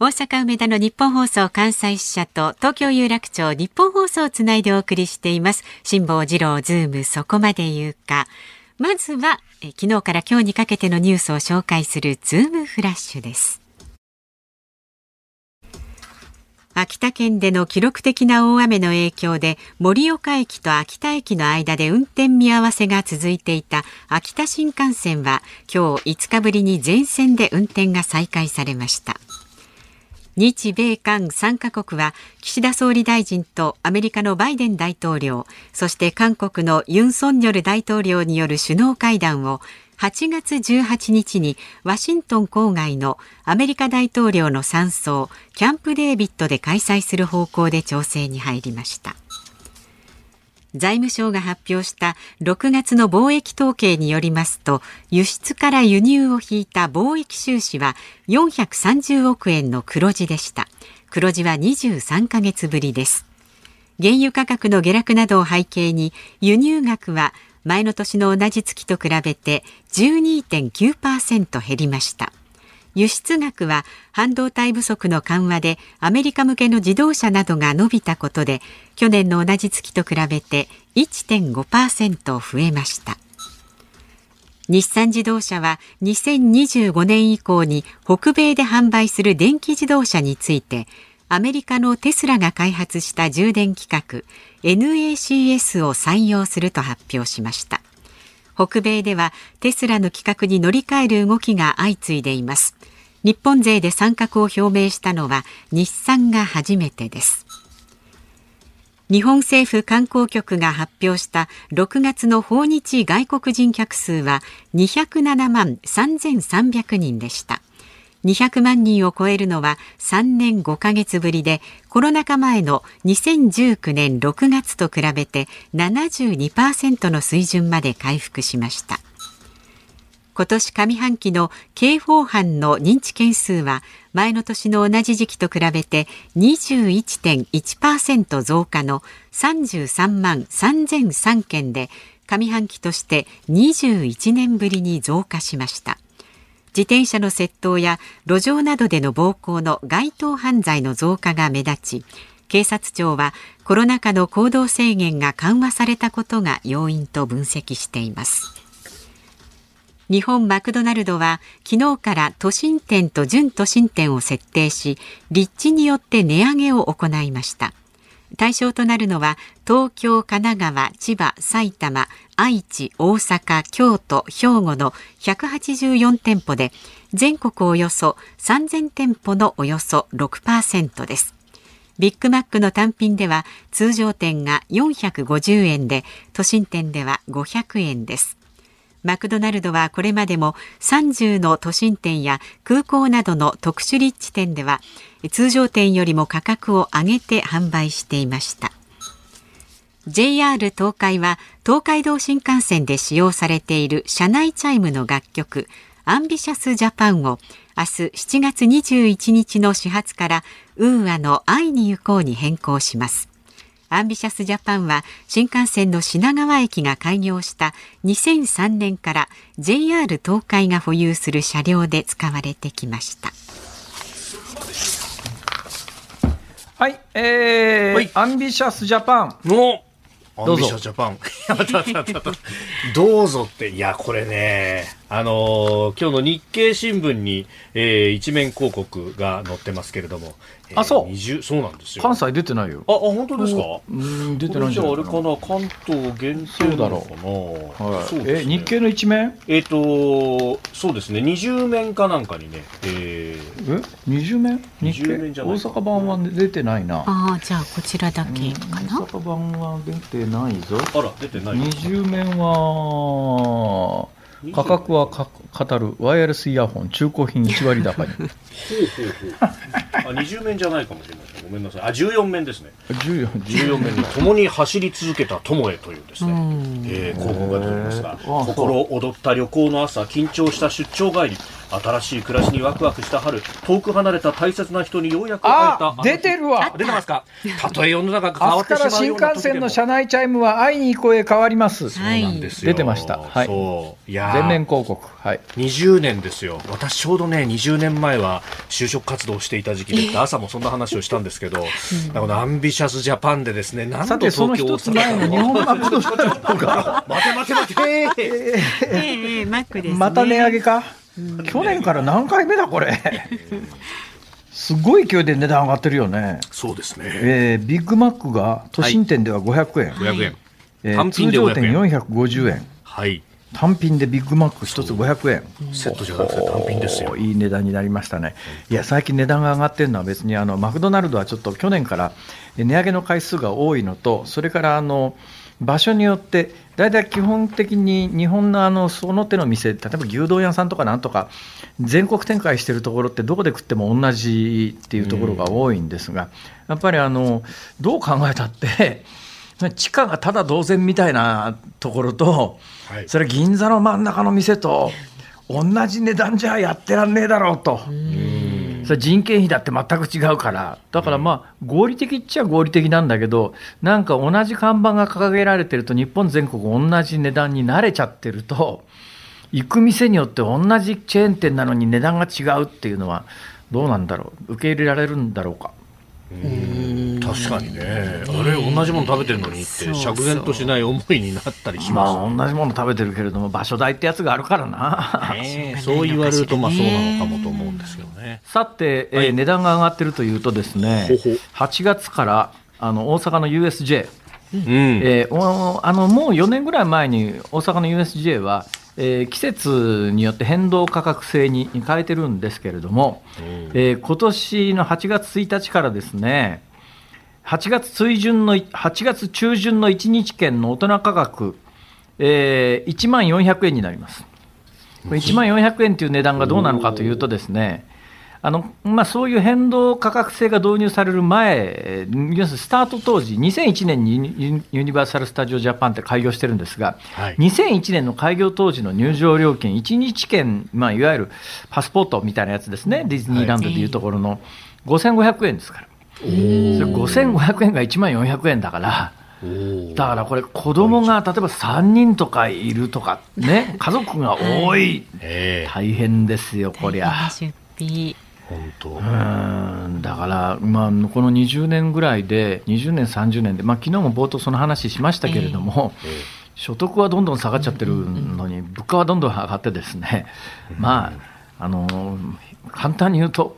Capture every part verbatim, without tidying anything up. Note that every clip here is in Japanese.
大阪梅田の日本放送関西支社と東京有楽町日本放送をつないでお送りしています。辛坊治郎ズームそこまで言うか。まずはえ昨日から今日にかけてのニュースを紹介するズームフラッシュです。秋田県での記録的な大雨の影響で盛岡駅と秋田駅の間で運転見合わせが続いていた秋田新幹線は今日いつかぶりに全線で運転が再開されました。日米韓さんカ国は岸田総理大臣とアメリカのバイデン大統領、そして韓国のユン・ソンニョル大統領による首脳会談をはちがつじゅうはちにちにワシントン郊外のアメリカ大統領の山荘キャンプデービッドで開催する方向で調整に入りました。財務省が発表したろくがつの貿易統計によりますと、輸出から輸入を引いた貿易収支はよんひゃくさんじゅうおくえんの黒字でした。黒字はにじゅうさんかげつぶりです。原油価格の下落などを背景に、輸入額は前の年の同じ月と比べて じゅうにてんきゅうパーセント 減りました。輸出額は半導体不足の緩和でアメリカ向けの自動車などが伸びたことで、去年の同じ月と比べて いってんごパーセント 増えました。日産自動車はにせんにじゅうごねん以降に北米で販売する電気自動車について、アメリカのテスラが開発した充電規格 エヌエーシーエス を採用すると発表しました。北米ではテスラの規格に乗り換える動きが相次いでいます。日本勢で参画を表明したのは日産が初めてです。日本政府観光局が発表したろくがつの訪日外国人客数はにひゃくななまんさんぜんさんびゃくにんでした。にひゃくまんにんを超えるのはさんねんごかげつぶりで、コロナ禍前のにせんじゅうきゅうねんろくがつと比べて ななじゅうにパーセント の水準まで回復しました。今年上半期の刑法犯の認知件数は、前の年の同じ時期と比べて にじゅういってんいちパーセント 増加のさんじゅうさんまんさんぜんさんけんで、上半期としてにじゅういちねんぶりに増加しました。自転車の窃盗や路上などでの暴行の街頭犯罪の増加が目立ち、警察庁はコロナ禍の行動制限が緩和されたことが要因と分析しています。日本マクドナルドは昨日から都心店と準都心店を設定し、立地によって値上げを行いました。対象となるのは東京、神奈川、千葉、埼玉、愛知、大阪、京都、兵庫のひゃくはちじゅうよんてんぽで、全国およそさんぜんてんぽのおよそ ろくパーセント です。ビッグマックの単品では通常店がよんひゃくごじゅうえんで、都心店ではごひゃくえんです。マクドナルドはこれまでもさんじゅうの都心店や空港などの特殊立地店では通常店よりも価格を上げて販売していました。ジェイアール 東海は東海道新幹線で使用されている車内チャイムの楽曲アンビシャスジャパンを明日しちがつにじゅういちにちの始発からウーアの会いに行こうに変更します。アンビシャスジャパンは新幹線の品川駅が開業したにせんさんねんから ジェイアール 東海が保有する車両で使われてきました。はい、えー、アンビシャスジャパンのどうぞ。どうぞって、いや、これね、あのー、今日の日経新聞に、えー、一面広告が載ってますけれども、えー、あ、そうにじゅう、そうなんですよ。関西出てないよ。あ、あ本当ですか。うん、出てないんじゃないかな。あれかな、関東限定なのかな。はい、そうですね。え、日経の一面？えっと、そうですね、にじゅうめんかなんかにね。えー、えにじゅうめん？日経？にじゅうめんじゃない。大阪版は出てないな。ああ、じゃあこちらだけかな。大阪版は出てないぞ。あら、出てない。にじゅうめんは。価格はか語るワイヤレスイヤホン中古品いち割高にほうほうほうあにじゅうめんじゃないかもしれません、ごめんなさい。あじゅうよんめんですね。じゅうよんめんに共に走り続けた友へというですね、えー、広告が出ておりますが、心躍った旅行の朝、緊張した出張帰り、新しい暮らしにワクワクした春、遠く離れた大切な人にようやく会えた。あ、出てるわ。出てますか。たとえ世の中が変わってしまうような時でも、明日から新幹線の車内チャイムは会いに行こうへ変わります。そうなんですよ、出てました。はい、そういや全面広告、はい、にじゅうねんですよ。私ちょうどねにじゅうねんまえは就職活動をしていた時期で、朝もそんな話をしたんですけど、うん、このアンビシャスジャパンでですね、なんと東京大阪日本マックの社長が待て待て待て、えーえー、マックですね。また値上げか。去年から何回目だこれ。すごい勢いで値段上がってるよね。そうですね、えー、ビッグマックが都心店ではごひゃくえん、はいごひゃくえん、えー、単品でごひゃくえん、通常店よんひゃくごじゅうえん、はい、単品でビッグマックひとつごひゃくえん、セットじゃなくて単品ですよ。いい値段になりましたね。いや最近値段が上がってるのは、別にあのマクドナルドはちょっと去年から値上げの回数が多いのと、それからあの場所によって、だいたい基本的に日本 の, あのその手の店、例えば牛丼屋さんとかなんとか全国展開しているところってどこで食っても同じっていうところが多いんですが、やっぱりあのどう考えたって地下がただ同然みたいなところと、それ銀座の真ん中の店と同じ値段じゃやってらんねえだろうと。それ人件費だって全く違うから。だからまあ合理的っちゃ合理的なんだけど、なんか同じ看板が掲げられてると日本全国同じ値段に慣れちゃってると、行く店によって同じチェーン店なのに値段が違うっていうのはどうなんだろう、受け入れられるんだろうか。うーん、確かにね、あれ同じもの食べてるのにって釈然としない思いになったりします、ね。まあ、同じもの食べてるけれども場所代ってやつがあるからな、ね、そう言われるとまあそうなのかもと思うんですけどね。さて、えーはい、値段が上がってるというとですね、ほほはちがつからあの大阪の ユーエスジェー、うんえー、あのもうよねんぐらい前に大阪の ユーエスジェー はえー、季節によって変動価格制に変えてるんですけれども、えー、今年のはちがつついたちからですね、はちがつ中旬のはちがつ中旬のいちにち券の大人価格、えー、いちまんよんひゃくえんになります。これいちまんよんひゃくえんという値段がどうなのかというとですね、あの、まあ、そういう変動価格制が導入される前、要するにスタート当時にせんいちねんにユニバーサル・スタジオ・ジャパンって開業してるんですが、はい、にせんいちねんの開業当時の入場料金いちにち券、まあ、いわゆるパスポートみたいなやつですね、ディズニーランドでいうところのごせんごひゃくえんですから。それごせんごひゃくえんがいちまんよんひゃくえんだから、だからこれ子供が例えばさんにんとかいるとかね、家族が多い大変ですよこりゃ。本当うーん、だから、まあ、このにじゅうねんぐらいでにじゅうねんさんじゅうねんで、まあ、昨日も冒頭その話しましたけれども、えーえー、所得はどんどん下がっちゃってるのに、うんうんうん、物価はどんどん上がってですね、まあ、あの簡単に言うと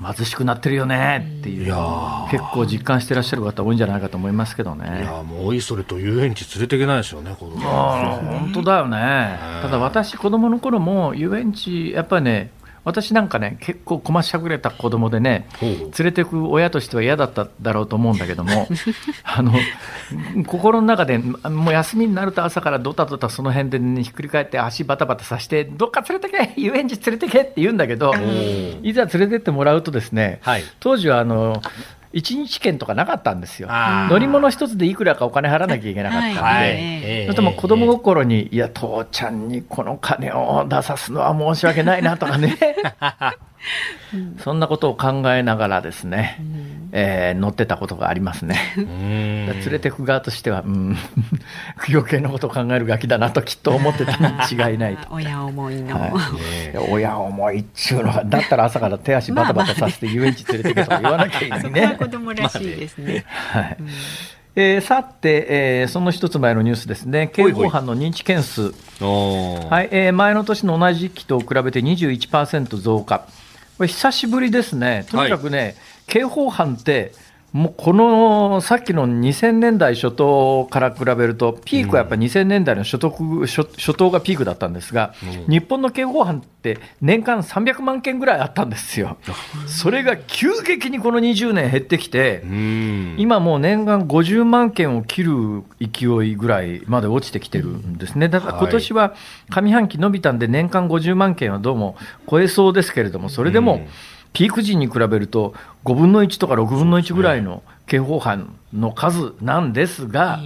貧しくなってるよねっていう、いや結構実感してらっしゃる方多いんじゃないかと思いますけどね。いやもうおいそれと遊園地連れていけないですよね、子供は。本当だよね。ただ私子供の頃も遊園地やっぱりね、私なんかね結構こましゃぐれた子供でね、連れてく親としては嫌だっただろうと思うんだけどもあの心の中でもう休みになると朝からドタドタその辺で、ね、ひっくり返って足バタバタさせて、どっか連れてけ遊園地連れてけって言うんだけど、いざ連れてってもらうとですね、はい、当時はあのいちにち券とかなかったんですよ。乗り物一つでいくらかお金払わなきゃいけなかったんで、はいはい、それとも子供心に、いや父ちゃんにこの金を出さすのは申し訳ないなとかねそんなことを考えながらですね、うんえー、乗ってたことがありますね。うーん、連れてく側としては、うん、余計なことを考えるガキだなときっと思ってたに違いないと親思いの、はい、親思いっちゅうのは、だったら朝から手足バタバタさせて遊園地連れてくとか言わなきゃいけないねそこは子供らしいですね、まあねはいうんえー、さて、えー、その一つ前のニュースですね、刑法犯の認知件数、はいえー、前の年の同じ時期と比べて にじゅういちパーセント 増加。これ久しぶりですね。とにかくね、刑法犯ってもうこのさっきのにせんねんだい初頭から比べるとピークはやっぱりにせんねんだいの 初, 得 初, 初頭がピークだったんですが、うん、日本の刑法犯って年間さんびゃくまんけんぐらいあったんですよそれが急激にこのにじゅうねん減ってきて、うん、今もう年間ごじゅうまんけんを切る勢いぐらいまで落ちてきてるんですね。だから今年は上半期伸びたんで年間ごじゅうまんけんはどうも超えそうですけれども、それでも、うんピーク時に比べるとごぶんのいちとかろくぶんのいちぐらいの刑法犯の数なんですが、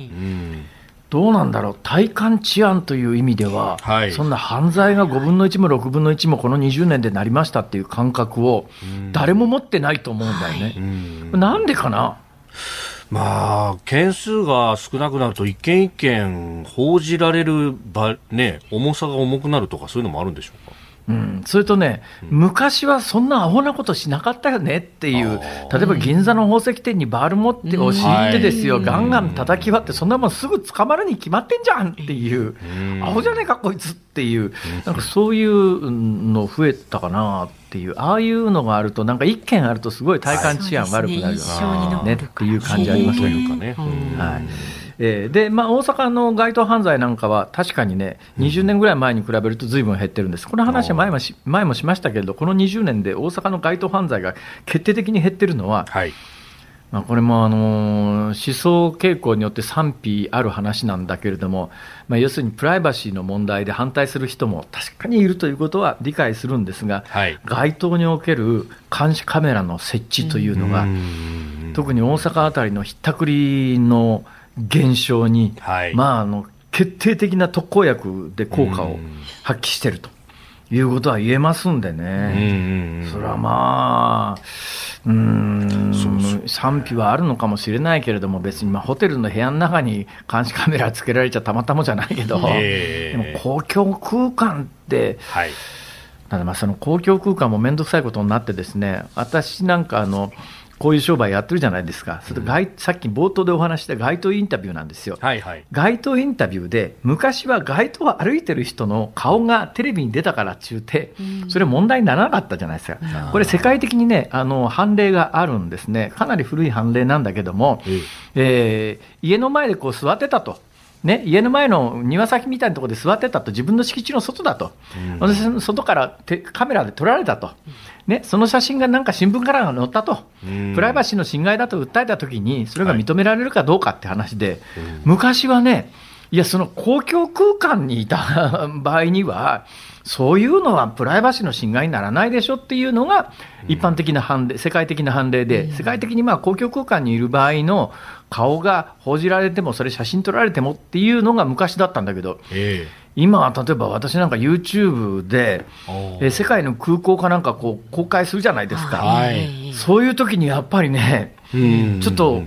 どうなんだろう、体感治安という意味では、はい、そんな犯罪がごぶんのいちもろくぶんのいちもこのにじゅうねんでなりましたっていう感覚を誰も持ってないと思うんだよね、うん、なんでかな。まあ、件数が少なくなると一件一件報じられる、ね、重さが重くなるとかそういうのもあるんでしょうか。うん、それとね、うん、昔はそんなアホなことしなかったよねっていう、例えば銀座の宝石店にバール持って押し入ってですよ、うん、ガンガン叩き割って、そんなもんすぐ捕まるに決まってんじゃんっていう、うん、アホじゃねえかこいつっていう、なんかそういうの増えたかなっていう、ああいうのがあるとなんか一件あるとすごい体感治安悪くなるよねっていう感じありますよね。えーでまあ、大阪の街頭犯罪なんかは確かにね、にじゅうねんぐらい前に比べると随分減ってるんです。この話は前もし、前もしましたけれど、このにじゅうねんで大阪の街頭犯罪が決定的に減ってるのは、はい、まあ、これも、あのー、思想傾向によって賛否ある話なんだけれども、まあ、要するにプライバシーの問題で反対する人も確かにいるということは理解するんですが、はい、街頭における監視カメラの設置というのが、うん、特に大阪あたりのひったくりの減少に、はい、まあ、あの決定的な特効薬で効果を発揮しているということは言えますんでね、うん、それはまあ、うーん、そうそう、賛否はあるのかもしれないけれども、別に、まあ、ホテルの部屋の中に監視カメラつけられちゃたまたまじゃないけど、えー、でも公共空間って、はい、ただまあその公共空間も面倒くさいことになってですね、私なんかあのこういう商売やってるじゃないですか。それと街、うん、さっき冒頭でお話した街頭インタビューなんですよ、はいはい、街頭インタビューで昔は街頭を歩いてる人の顔がテレビに出たからちゅうて、それ問題にならなかったじゃないですか、うん、これ世界的にね、あの判例があるんですね。かなり古い判例なんだけども、うん、えー、家の前でこう座ってたとね、家の前の庭先みたいなところで座ってたと、自分の敷地の外だと、うん、外からてカメラで撮られたと、ね、その写真がなんか新聞から載ったと、うん、プライバシーの侵害だと訴えたときにそれが認められるかどうかって話で、はい、昔はね、いや、その公共空間にいた場合にはそういうのはプライバシーの侵害にならないでしょっていうのが一般的な判例、世界的な判例で、世界的にまあ公共空間にいる場合の顔が報じられても、それ写真撮られてもっていうのが昔だったんだけど、えー今は例えば私なんか YouTube でえ世界の空港かなんかこう公開するじゃないですか、はい、そういう時にやっぱりね、うん、ちょっと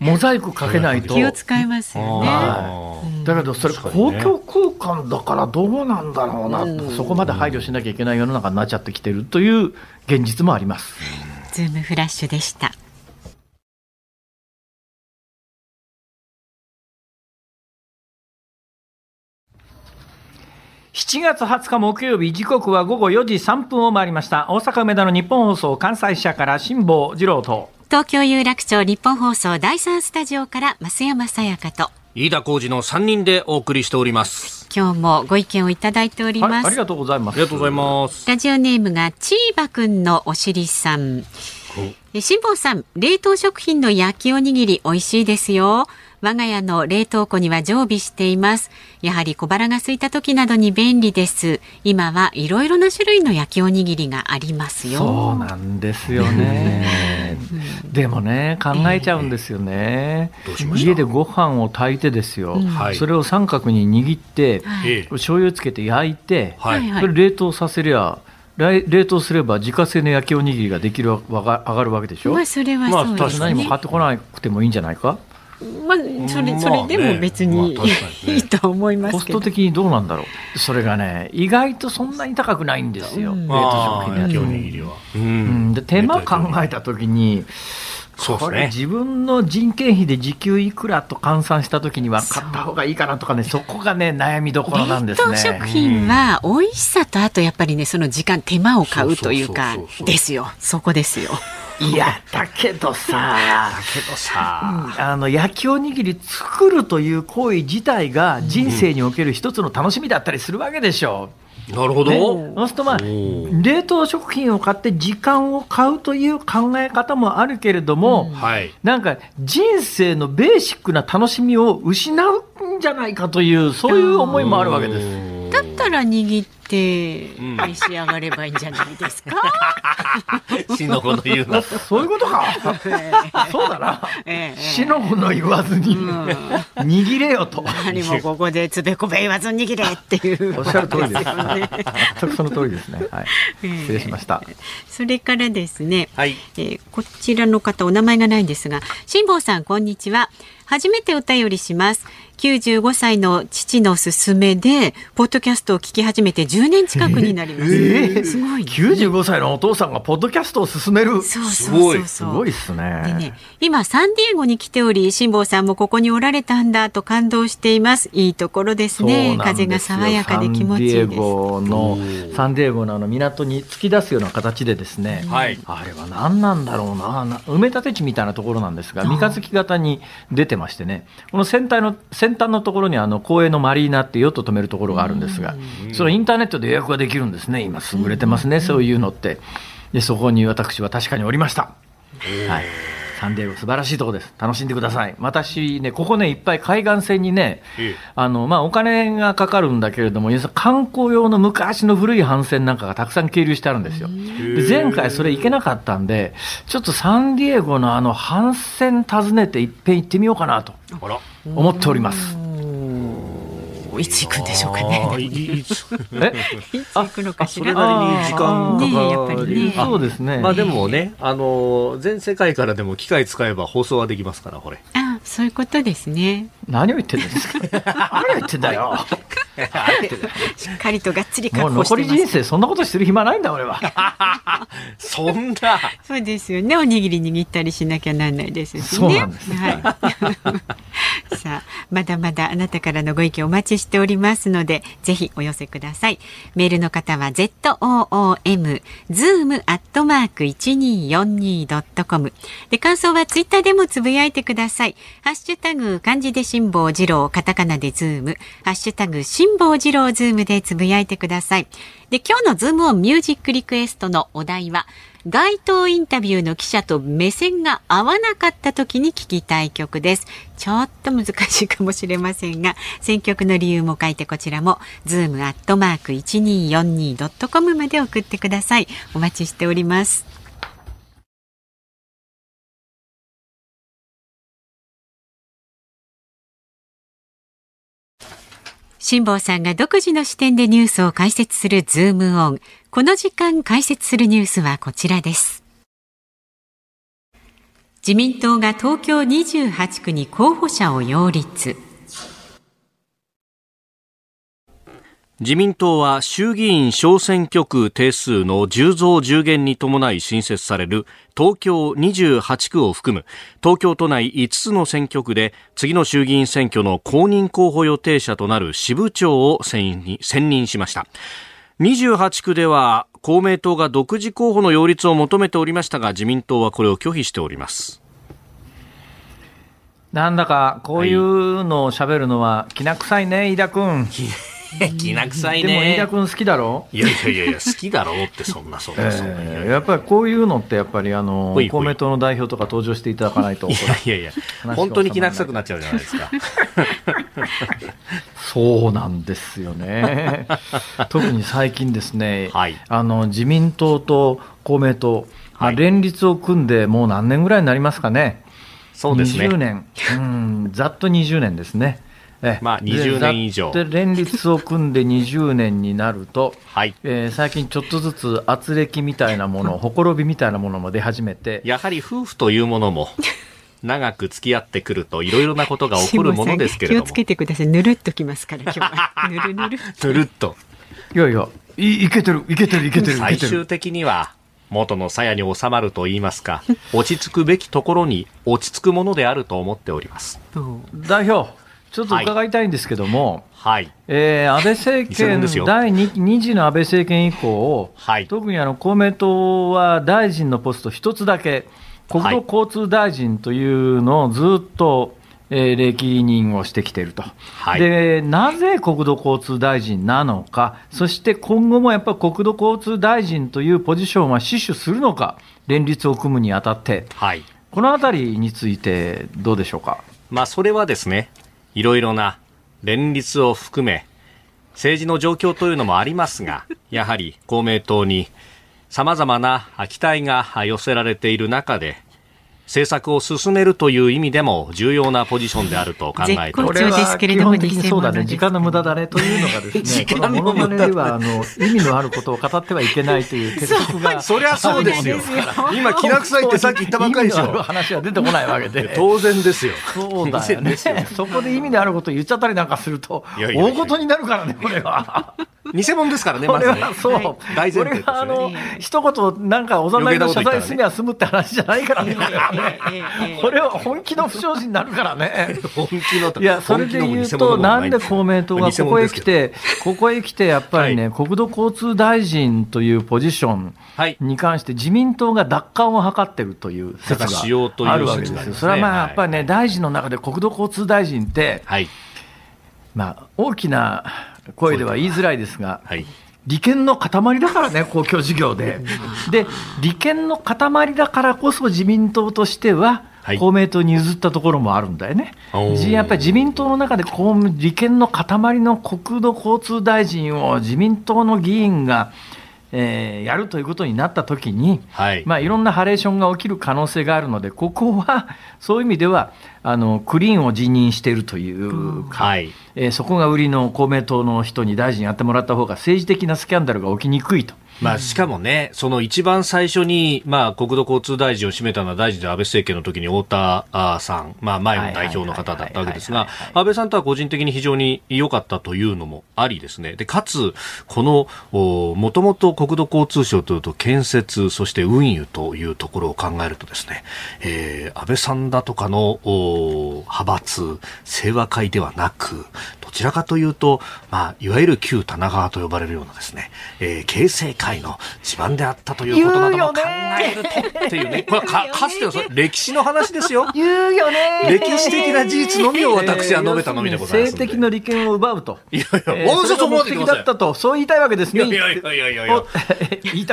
モザイクかけないと気を使いますよね、はい、だけどそれ公共空間だからどうなんだろうな、うん、そこまで配慮しなきゃいけない世の中になっちゃってきてるという現実もあります。ズームフラッシュでした。しちがつはつか木曜日、時刻は午後よじさんぷんを回りました。大阪梅田の日本放送関西支社から辛坊治郎と、東京有楽町日本放送だいさんスタジオから増山さやかと飯田浩司のさんにんでお送りしております。今日もご意見をいただいております、はい、ありがとうございます。ラジオネームがチーバくんのおしりさん、辛坊さん、冷凍食品の焼きおにぎり美味しいですよ。我が家の冷凍庫には常備しています。やはり小腹が空いた時などに便利です。今はいろいろな種類の焼きおにぎりがありますよ。そうなんですよねでもね、考えちゃうんですよね、えー、どうしました？家でご飯を炊いてですよ、うん、それを三角に握って、はい、醤油つけて焼いて、はい、それ冷凍させりゃ冷凍すれば自家製の焼きおにぎりができる、上がるわけでしょ、まあ、それはそうですね、まあ、何も買ってこなくてもいいんじゃないか。まあ、それ、それでも別にいいと思いますけど、まあねまあね、コスト的にどうなんだろう。それがね、意外とそんなに高くないんですよ、うん、冷凍食品焼きおにぎりは、うんうん、で手間考えた時にこれ自分の人件費で時給いくらと換算したときには買った方がいいかなとかね、そこがね悩みどころなんですね。冷凍食品は美味しさと、あとやっぱりね、その時間手間を買うというかですよ、そこですよいやだけどさだけどさ、うん、あの焼きおにぎり作るという行為自体が人生における一つの楽しみだったりするわけでしょう。なるほど、ね、そうすると、まあ、冷凍食品を買って時間を買うという考え方もあるけれども、うん、はい、なんか人生のベーシックな楽しみを失うんじゃないかという、そういう思いもあるわけです。だったら握って召し上がればいいんじゃないですか。しのこの言うな。そういうことか。そうだな。しのこの言わずに、うん、握れよと。何もここでつべこべ言わず握れっていう。おっしゃる通りです。全くその通りですね。はい、失礼しました。えー、それからですね、はい、えー、こちらの方お名前がないんですが、辛坊さんこんにちは。初めてお便りします。きゅうじゅうごさいの父の勧めでポッドキャストを聞き始めてじゅうねん近くになります。えー、すごい、ね。きゅうじゅうごさいのお父さんがポッドキャストを勧める。そうそうそうそう、すごいですね。でね、今サンディエゴに来ており、辛坊さんもここにおられたんだと感動しています。いいところですね。風が爽やかで気持ちいいです。サンディエゴのサンディエゴのあの港に突き出すような形でですね、はい、あれは何なんだろうな、埋め立て地みたいなところなんですが、三日月型に出てましてね、この船体の先端のところにあの公営のマリーナってヨット止めるところがあるんですが、それインターネットで予約ができるんですね。今優れてますね、そういうのって。でそこに私は確かにおりました。はい、サンディエゴ素晴らしいところです。楽しんでください。私ね、ここねいっぱい海岸線にね、あの、まあ、お金がかかるんだけれども、観光用の昔の古い帆船なんかがたくさん係留してあるんですよ。で前回それ行けなかったんで、ちょっとサンディエゴのあの帆船訪ねていっぺん行ってみようかなと思っております。いつ行くんでしょうかね。いつ行くのかしら。それなりに時間かかりそうですね。まあでもね、あの全世界からでも機械使えば放送はできますから、これ。あ、そういうことですね。何を言ってんですか。何を言ってんだよ。しっかりとがっつり確保してます。もう残り人生そんなことしてる暇ないんだ俺は。そんな。そうですよね。おにぎり握ったりしなきゃなんないですしね。そうなんです。はい。さあ、まだまだあなたからのご意見お待ちしておりますので、ぜひお寄せください。メールの方は ズーム アットマーク いちにーよんにー ドットコム で、感想はツイッターでもつぶやいてください。ハッシュタグ漢字で辛坊治郎、カタカナでズーム、ハッシュタグ辛坊治郎ズームでつぶやいてください。で、今日のズームオンミュージックリクエストのお題は、街頭インタビューの記者と目線が合わなかった時に聞きたい曲です。ちょっと難しいかもしれませんが、選曲の理由も書いてこちらも ズーム アットマーク いちにーよんにー ドットコム まで送ってください。お待ちしております。辛坊さんが独自の視点でニュースを解説するズームオン。この時間解説するニュースはこちらです。自民党が東京にじゅうはちくに候補者を擁立。自民党は衆議院小選挙区定数のじゅうぞうじゅうげんに伴い新設される東京にじゅうはちくを含む東京都内いつつの選挙区で次の衆議院選挙の公認候補予定者となる支部長を選任しました。にじゅうはちくでは公明党が独自候補の擁立を求めておりましたが、自民党はこれを拒否しております。なんだかこういうのを喋るのはきな臭いね、飯田君。きな臭いね。でも飯田君好きだろ。いやいやいや好きだろうってそんなそうだ、えー、そんな。やっぱりこういうのってやっぱりあのほいほい公明党の代表とか登場していただかないと。いやいやいや本当にきな臭くなっちゃうじゃないですか。そうなんですよね。特に最近ですね、はい、あの自民党と公明党、まあ、連立を組んでもう何年ぐらいになりますかね。そうですね。にじゅうねん、うん、ざっとにじゅうねんですね。まあ、にじゅうねん以上で連立を組んでにじゅうねんになると、はい、えー、最近ちょっとずつ圧力みたいなもの、ほころびみたいなものも出始めて、やはり夫婦というものも長く付き合ってくるといろいろなことが起こるものですけれども、気をつけてください。ぬるっときますから今日は。ぬるぬるぬるっと。いやいや い, いけてるいけてるいけてる。最終的には元の鞘に収まると言いますか、落ち着くべきところに落ち着くものであると思っております。代表ちょっと伺いたいんですけども、はいはい、えー、安倍政権だいに次の安倍政権以降、はい、特にあの公明党は大臣のポスト一つだけ国土交通大臣というのをずっと、えー、歴任をしてきていると、はい、でなぜ国土交通大臣なのか、そして今後もやっぱり国土交通大臣というポジションは死守するのか、連立を組むにあたって、はい、このあたりについてどうでしょうか。まあ、それはですね、いろいろな連立を含め政治の状況というのもありますが、やはり公明党に様々な期待が寄せられている中で、政策を進めるという意味でも重要なポジションであると考えております。これは基本的にそうだね、時間の無駄だねというのがですね、この物まねではあの意味のあることを語ってはいけないという鉄則がそりゃそうですよ。今気な臭いってさっき言ったばっかりでしょ。意味のある話は出てこないわけで当然ですよ。そうだよね。そこで意味のあることを言っちゃったりなんかすると大事になるからね、これは。偽物ですからね、まずね。そう。大前提ですよね。これはあの一言なんかおざなりの謝罪すりゃ済むって話じゃないからね。これは本気の不祥事になるからね。本気のいや、それで言うと、なんで公明党がここへ来て、ここへ来てやっぱりね、はい、国土交通大臣というポジションに関して、自民党が奪還を図ってるという説があるわけですよ。それはまあやっぱりね、はい、大臣の中で国土交通大臣って、はい、まあ、大きな声では言いづらいですが。はい利権の塊だからね、公共事業で。で、利権の塊だからこそ自民党としては、公明党に譲ったところもあるんだよね。はい、やっぱり自民党の中で、利権の塊の国土交通大臣を自民党の議員が、えー、やるということになったときに、はいまあ、いろんなハレーションが起きる可能性があるので、ここはそういう意味ではあのクリーンを辞任しているというか、はいえー、そこが売りの公明党の人に大臣やってもらった方が政治的なスキャンダルが起きにくいと。まあ、しかもね、その一番最初に、まあ、国土交通大臣を占めたのは大臣で安倍政権の時に太田さん、まあ、前の代表の方だったわけですが、安倍さんとは個人的に非常に良かったというのもありですね。で、かつ、この、もともと国土交通省というと建設、そして運輸というところを考えるとですね、えー、安倍さんだとかの派閥、清和会ではなく、どちらかというと、まあ、いわゆる旧田中と呼ばれるようなですね、えー、形成会の地盤であったということなども考えるとっていうね、これは か, かつてのそれ歴史の話ですよ。言うよね。歴史的な事実のみを私は述べたのみでございます。性的の利権を奪うと。いやいや、えー、もうちょっと目的だったと、そう言いたいわけですね。いやいやいやいやいや。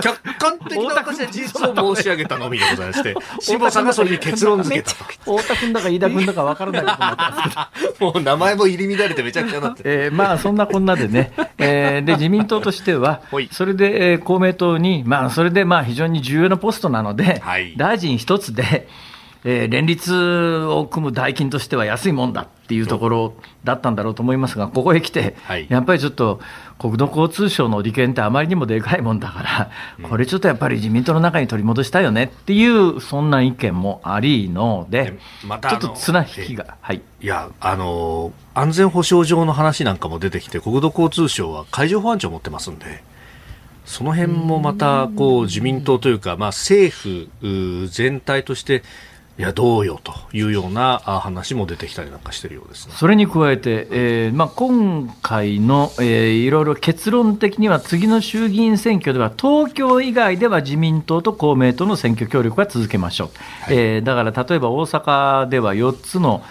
客観的な私は事実を申し上げたのみでございまして、辛坊さんがそれに結論付けたと。太田君だか飯田君だか分からないことになった。もう名前も入り乱れてめちゃくちゃなって。えー、まあそんなこんなでね、えー、で自民党としてはそれで。えー公明党に、まあ、それでまあ非常に重要なポストなので、はい、大臣一つで、えー、連立を組む代金としては安いもんだっていうところだったんだろうと思いますが、ここへ来て、はい、やっぱりちょっと国土交通省の利権ってあまりにもでかいもんだから、うん、これちょっとやっぱり自民党の中に取り戻したいよねっていうそんな意見もありので、またちょっと綱引きが、はい、いやあの安全保障上の話なんかも出てきて、国土交通省は海上保安庁を持ってますんで、その辺もまたこう自民党というか、まあ、政府全体としていやどうよというような話も出てきたりなんかしてるようですね。それに加えて、えーまあ、今回の、えー、いろいろ結論的には次の衆議院選挙では東京以外では自民党と公明党の選挙協力は続けましょう、はいえー、だから例えば大阪ではよっつの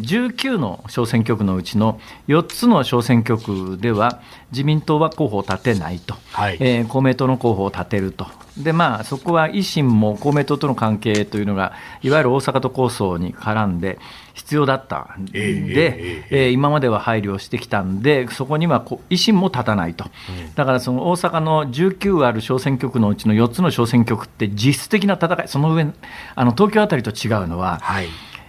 じゅうきゅうの小選挙区のうちのよっつの小選挙区では自民党は候補を立てないと、はいえー、公明党の候補を立てると。で、まあ、そこは維新も公明党との関係というのがいわゆる大阪都構想に絡んで必要だったんで、えーえーえー、今までは配慮してきたんでそこには維新も立たないと、うん、だからその大阪のじゅうきゅうある小選挙区のうちのよっつの小選挙区って実質的な戦い、その上あの東京あたりと違うのは、はい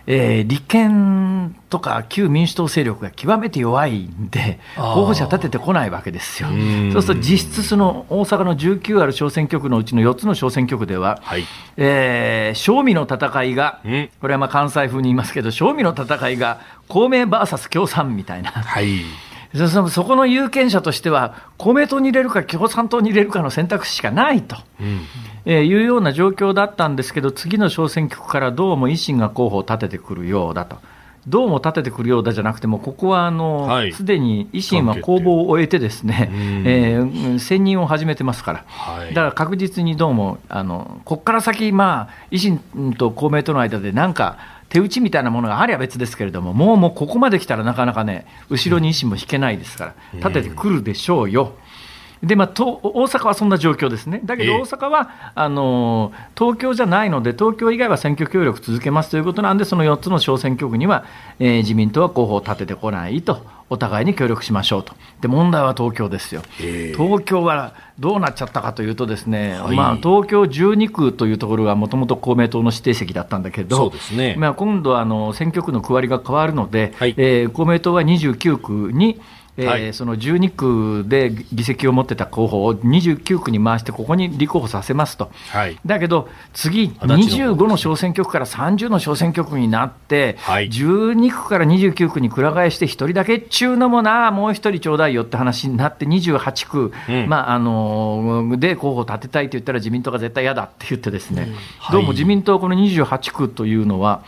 えー、立憲とか旧民主党勢力が極めて弱いんで候補者立ててこないわけですよ。そうすると実質その大阪のじゅうきゅうある小選挙区のうちのよっつの小選挙区では、はいえー、正味の戦いが、これはまあ関西風に言いますけど、正味の戦いが公明 ブイエス 共産みたいな、はい、そ, そこの有権者としては公明党に入れるか共産党に入れるかの選択肢しかないと、うんえー、いうような状況だったんですけど、次の小選挙区からどうも維新が候補を立ててくるようだと。どうも立ててくるようだじゃなくても、ここはあの、はい、すでに維新は公募を終えてですね、えー、選任を始めてますから、はい、だから確実にどうもあのここから先、まあ、維新と公明との間でなんか手打ちみたいなものがありゃ別ですけれども、もうもうここまで来たらなかなかね、後ろに維新も引けないですから立ててくるでしょうよ。で、まあ、と大阪はそんな状況ですね。だけど大阪は、えー、あの東京じゃないので、東京以外は選挙協力続けますということなんで、そのよっつの小選挙区には、えー、自民党は候補を立ててこないと、お互いに協力しましょうと。で、問題は東京ですよ。えー、東京はどうなっちゃったかというとですね、はい、まあ、東京じゅうにくというところがもともと公明党の指定席だったんだけど、そうですね、まあ、今度はあの選挙区の区割りが変わるので、はい、えー、公明党はにじゅうきゅうくに、えーはい、そのじゅうにくで議席を持ってた候補をにじゅうきゅうくに回して、ここに立候補させますと、はい、だけど次にじゅうごの小選挙区からさんじゅうの小選挙区になって、はい、じゅうにくからにじゅうきゅうくにくら替えしてひとりだけっちゅうのもな、もうひとりちょうだいよって話になって、にじゅうはちく、うん、まあ、あので候補立てたいと言ったら自民党が絶対嫌だって言ってですね、うん、はい、どうも自民党このにじゅうはちくというのは、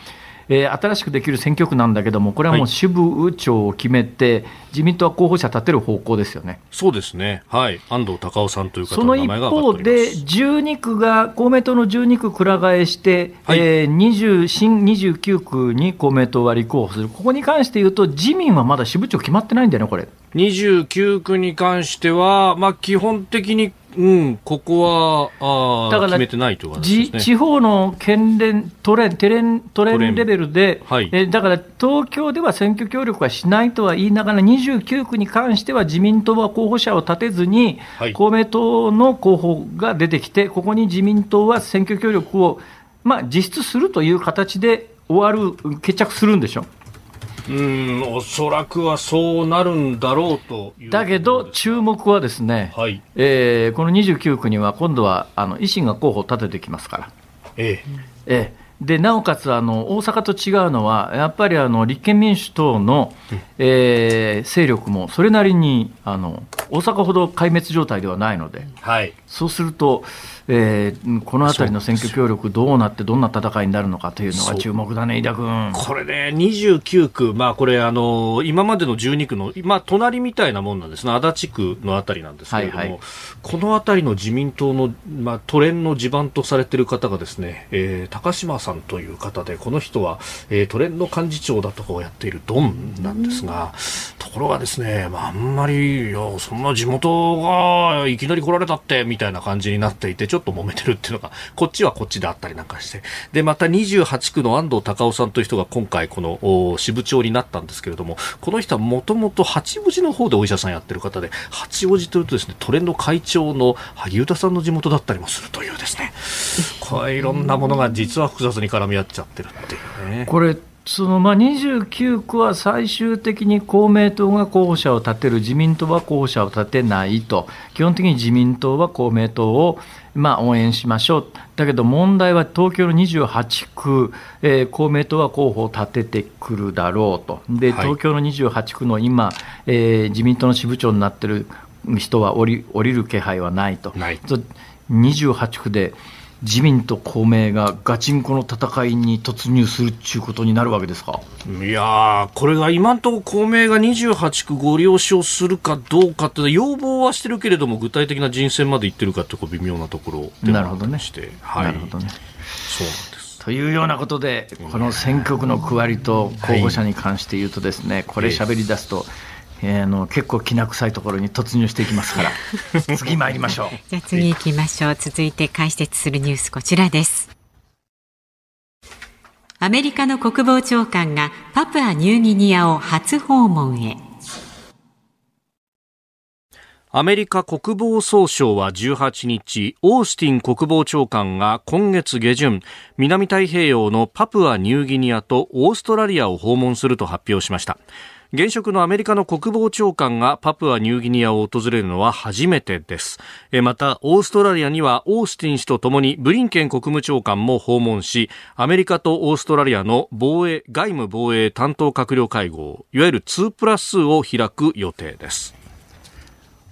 えー、新しくできる選挙区なんだけども、これはもう支部長を決めて、はい、自民党は候補者立てる方向ですよね。そうですね、はい、安藤孝雄さんという方の名前が上がっております。その一方でじゅうに区が公明党のじゅうにくくら替えして、はい、えー、にじゅう新にじゅうきゅうくに公明党は立候補する。ここに関して言うと自民はまだ支部長決まってないんだよね。これにじゅうきゅうくに関しては、まあ、基本的に、うん、ここはあだから決めてないという話ですね。地方の県連都連テレン都連レベルで、はい、えだから東京では選挙協力はしないとは言いながら、にじゅうきゅうくに関しては自民党は候補者を立てずに、はい、公明党の候補が出てきて、ここに自民党は選挙協力を、まあ、実質するという形で終わる、決着するんでしょ。うん、おそらくはそうなるんだろうという。だけど注目はですね、はい、えー、このにじゅうきゅうくには今度はあの維新が候補を立ててきますから、ええええ、でなおかつあの大阪と違うのは、やっぱりあの立憲民主党の、えー、勢力もそれなりにあの大阪ほど壊滅状態ではないので、はい、そうすると、えー、このあたりの選挙協力どうなってどんな戦いになるのかというのが注目だね。飯田君、これね、にじゅうきゅうく、まあ、これあの今までのじゅうにくの、まあ、隣みたいなもんなんですね。足立区のあたりなんですけれども、はいはい、このあたりの自民党の、まあ、都連の地盤とされている方がですね、えー、高島さんという方で、この人は、えー、都連の幹事長だとかをやっているドンなんですが、ところがですね、まあ、あんまりいやそんな地元がいきなり来られたってみたいな感じになっていて、ちょっと揉めてるっていうのが、こっちはこっちであったりなんかして、でまたにじゅうはち区の安藤孝雄さんという人が今回この支部長になったんですけれども、この人はもともと八王子の方でお医者さんやってる方で、八王子というとですね、都連の会長の萩生田さんの地元だったりもするというですね、これいろんなものが実は複雑に絡み合っちゃってるっていうね。これそのまあにじゅうきゅうくは最終的に公明党が候補者を立てる、自民党は候補者を立てないと。基本的に自民党は公明党をまあ応援しましょう。だけど問題は東京のにじゅうはちく、えー、公明党は候補を立ててくるだろうと。で、はい、東京のにじゅうはちくの今、えー、自民党の支部長になっている人は降り、降りる気配はないと。ない。にじゅうはちくで自民と公明がガチンコの戦いに突入するっていうことになるわけですか。いやー、これが今のところ公明がにじゅうはちくご了承するかどうかって要望はしてるけれども、具体的な人選までいってるかってこう微妙なところでもあったりして、なるほどね、そうなんです。というようなことで、この選挙区の区割りと候補者に関して言うとですね、はい、これ喋り出すと、えー、あの結構きな臭いところに突入していきますから次参りましょう。じゃあ次行きましょう。続いて解説するニュース、こちらです。アメリカの国防長官がパプアニューギニアを初訪問へ。アメリカ国防総省はじゅうはちにち、オースティン国防長官が今月下旬、南太平洋のパプアニューギニアとオーストラリアを訪問すると発表しました。現職のアメリカの国防長官がパプアニューギニアを訪れるのは初めてです。また、オーストラリアにはオースティン氏とともにブリンケン国務長官も訪問し、アメリカとオーストラリアの防衛、外務防衛担当閣僚会合、いわゆるにプラスにを開く予定です。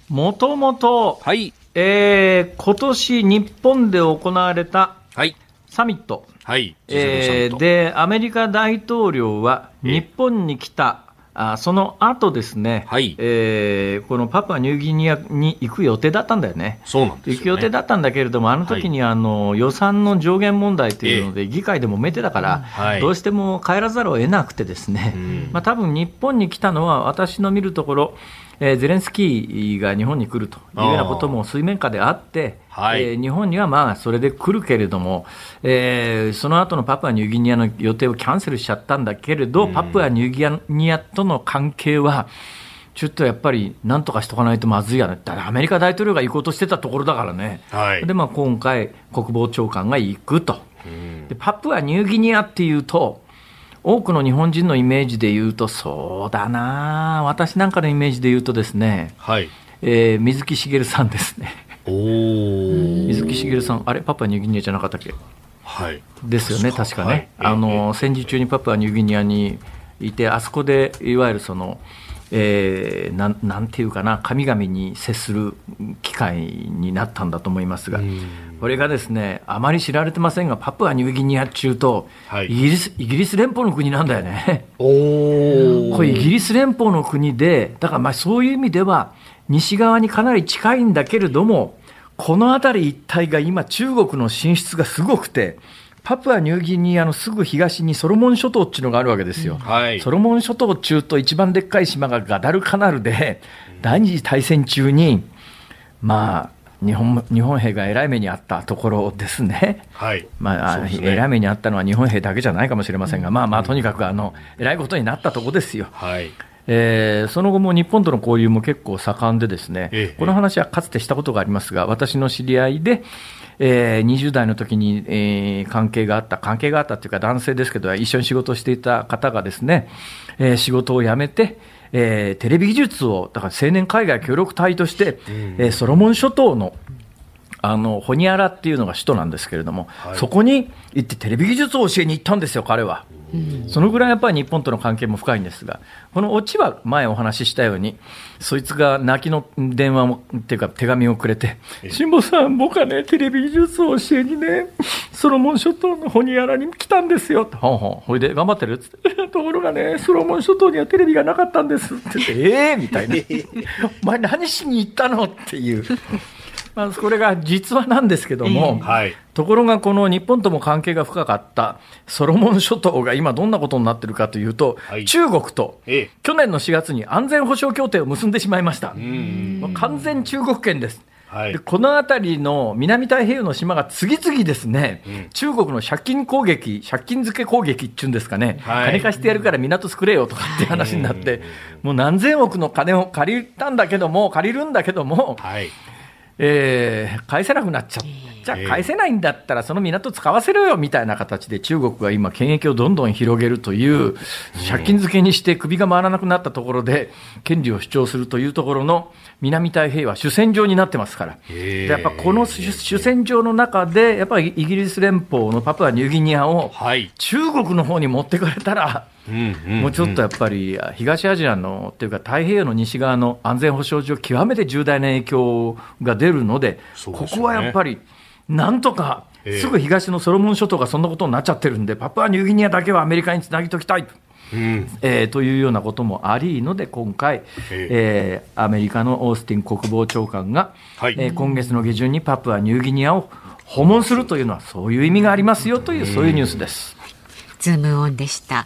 もともと、はい、えー、今年日本で行われた、はい、サミット、はい、えー、でアメリカ大統領は日本に来た、えーあその後ですね、はい、えー、このパプアニューギニアに行く予定だったんだよね。そうなんですよね。行く予定だったんだけれども、あの時にあの、はい、予算の上限問題というので議会でもめてたから、はい、どうしても帰らざるを得なくてですね、うん、まあ、多分日本に来たのは私の見るところ、えー、ゼレンスキーが日本に来るというようなことも水面下であって、はいえー、日本にはまあそれで来るけれども、えー、その後のパプアニューギニアの予定をキャンセルしちゃったんだけれど、うん、パプアニューギニアとの関係はちょっとやっぱりなんとかしとかないとまずいやね。だってアメリカ大統領が行こうとしてたところだからね、はい、でまあ今回国防長官が行くと、うん、でパプアニューギニアっていうと多くの日本人のイメージで言うとそうだな私なんかのイメージで言うとですね、はいえー、水木しげるさんですね。お水木しげるさんあれパプアニューギニアじゃなかったっけ、はい、ですよね確かね、はい、あの戦時中にパプアニューギニアにいてあそこでいわゆるそのえー、な, なんていうかな神々に接する機会になったんだと思いますが、これがですねあまり知られてませんがパプアニューギニア中と、はい、イギリス、イギリス連邦の国なんだよね。おこれイギリス連邦の国でだからまあそういう意味では西側にかなり近いんだけれどもこの辺り一帯が今中国の進出がすごくてパプアニューギニアのすぐ東にソロモン諸島っていうのがあるわけですよ、はい、ソロモン諸島中と一番でっかい島がガダルカナルで第二次大戦中に、まあ、日本、日本兵がえらい目にあったところですね、はいまあ、そうですね。えらい目にあったのは日本兵だけじゃないかもしれませんが、まあまあとにかくあのえらいことになったとこですよ、はいえー、その後も日本との交流も結構盛んでですね、ええ、この話はかつてしたことがありますが私の知り合いでえー、にじゅう代の時に、えー、関係があった関係があったというか男性ですけど一緒に仕事をしていた方がですね、えー、仕事を辞めて、えー、テレビ技術をだから青年海外協力隊として、うんえー、ソロモン諸島のあのホニアラっていうのが首都なんですけれども、はい、そこに行ってテレビ技術を教えに行ったんですよ彼は、うん、そのぐらいやっぱり日本との関係も深いんですがこのオチは前お話ししたようにそいつが泣きの電話もっていうか手紙をくれて辛坊さん僕はねテレビ技術を教えにねソロモン諸島のホニアラに来たんですよってほんほんほいで頑張ってるってところがねソロモン諸島にはテレビがなかったんですって言ってえーみたいなお前何しに行ったのっていうまあ、これが実話なんですけども、うんはい、ところがこの日本とも関係が深かったソロモン諸島が今どんなことになっているかというと、はい、中国と去年のしがつに安全保障協定を結んでしまいました。うん完全中国圏です、はい、でこの辺りの南太平洋の島が次々ですね、うん、中国の借金攻撃借金漬け攻撃っていうんですかね、はい、金貸してやるから港作れよとかって話になって、うん、もう何千億の金を借りたんだけども借りるんだけども、はいえー、返せなくなっちゃう。じゃあ返せないんだったらその港使わせろよみたいな形で中国が今権益をどんどん広げるという借金漬けにして首が回らなくなったところで権利を主張するというところの南太平洋は主戦場になってますからでやっぱこの主戦場の中でやっぱりイギリス連邦のパプアニューギニアを中国の方に持ってかれたらうんうんうん、もうちょっとやっぱり東アジアのというか太平洋の西側の安全保障上極めて重大な影響が出るの で, で、ね、ここはやっぱりなんとかすぐ東のソロモン諸島がそんなことになっちゃってるんで、えー、パプアニューギニアだけはアメリカにつなぎときたい、うんえー、というようなこともありので今回、えーえー、アメリカのオースティン国防長官が、はいえー、今月の下旬にパプアニューギニアを訪問するというのはそういう意味がありますよという、うん、そういうニュースです。ズームオンでした。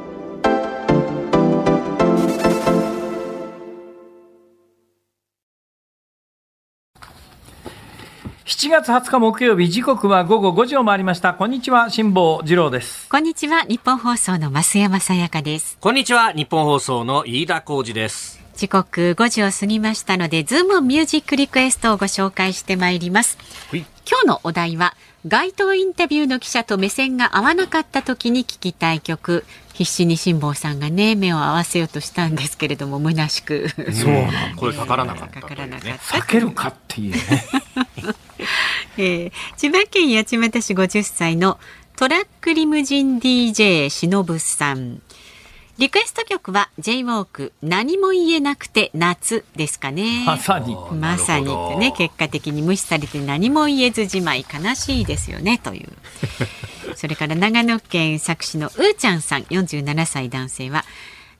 しちがつはつか木曜日、時刻はごごごじを回りました。こんにちは、辛坊治郎です。こんにちは、日本放送の増山さやかです。こんにちは、日本放送の飯田浩司です。時刻ごじを過ぎましたので、ズームミュージックリクエストをご紹介してまいります。今日のお題は、街頭インタビューの記者と目線が合わなかった時に聞きたい曲。必死に辛坊さんがね、目を合わせようとしたんですけれども、虚しくそうなんこれかからなかったというね、避けるかっていうね、えー、千葉県八街市ごじゅっさいのトラックリムジン ディージェー しのぶさん。リクエスト曲は J-ウォーク 何も言えなくて夏ですかね。まさにまさにってね、結果的に無視されて何も言えずじまい、悲しいですよねというそれから長野県佐久市のうーちゃんさんよんじゅうななさい男性は、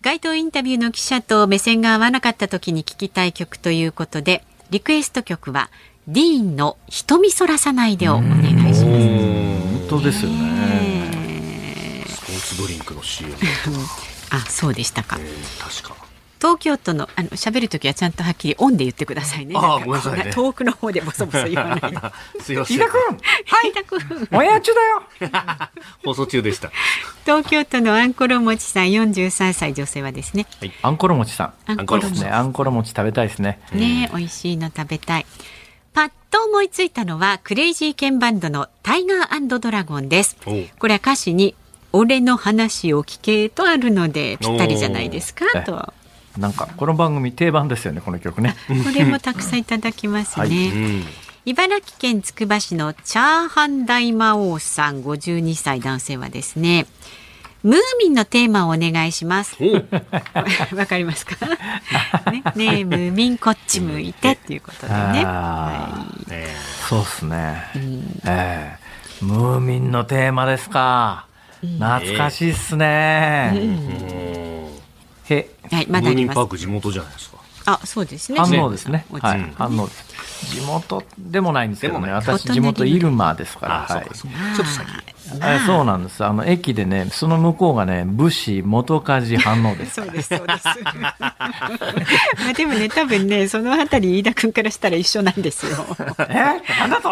街頭インタビューの記者と目線が合わなかった時に聞きたい曲ということで、リクエスト曲はディーンの瞳そらさないでをお願いします。本当ですよね、えー、スポーツドリンクの シーエム あ、そうでしたか。えー、確か東京都のあの喋るときはちゃんとはっきりオンで言ってくださいね。ああ、ごめんなさいね。遠くの方でボソボソ言わない。すいません。飯田君、はい、オンエア中だよ。放送中でした。東京都のアンコロもちさんよんじゅうさんさい女性はですね。はい、アンコロもちさん。アンコロもちね。アンコロもち食べたいですね。ね、美味しいの食べたい。パッと思いついたのはクレイジーケンバンドのタイガー&ドラゴンです。これは歌詞に俺の話を聞けとあるのでぴったりじゃないですかと。なんかこの番組定番ですよね、この曲ね。これもたくさんいただきますね、はい、うん、茨城県つくば市のチャーハン大魔王さんごじゅうにさい男性はですね、ムーミンのテーマをお願いしますわかりますかね, ねえムーミンこっち向いてということでね、はい、えー、そうですね、うん、えー、ムーミンのテーマですか。懐かしいっすね、えー、うん、へ、はい、まだあります。ムーミンパーク地元じゃないですか。あ、そうですね。反応ですね。はい、反応。地元でもないんですけどね。ね、私地元入間ですから。はい、そうかそうか、ちょっと先。あ、そうなんです。あの駅でね、その向こうがね、武士元梶反応です。そうですそうです。まあでもね、多分ね、そのあたり飯田君からしたら一緒なんですよ。え、あなた？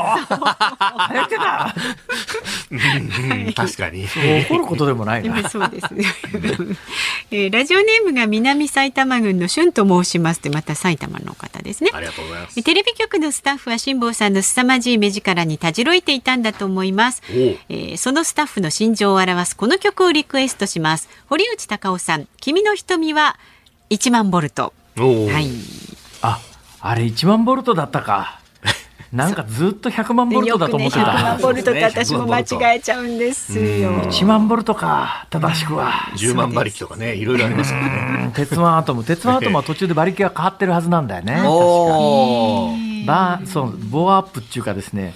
やってた。うんうん、確かに怒ることでもないな。そうですね、えー、ラジオネームが南埼玉郡の春と申しますって、また埼玉の方ですね。ありがとうございます。テレビ局のスタッフは辛坊さんの凄まじい目力にたじろいていたんだと思います、えー、そのスタッフの心情を表すこの曲をリクエストします。堀内孝雄さん、君の瞳はいちまんボルト。お、はい、あ、あれいちまんボルトだったか。なんかずっとひゃくまんボルトだと思ってた、ね、ひゃくまんボルトって私も間違えちゃうんですよ。いちまんボルトか、正しくはじゅうまんばりきとかね、いろいろありますよね。鉄腕アトム鉄腕アトムは途中で馬力が変わってるはずなんだよね。確かにバーそうボーアップっていうかですね、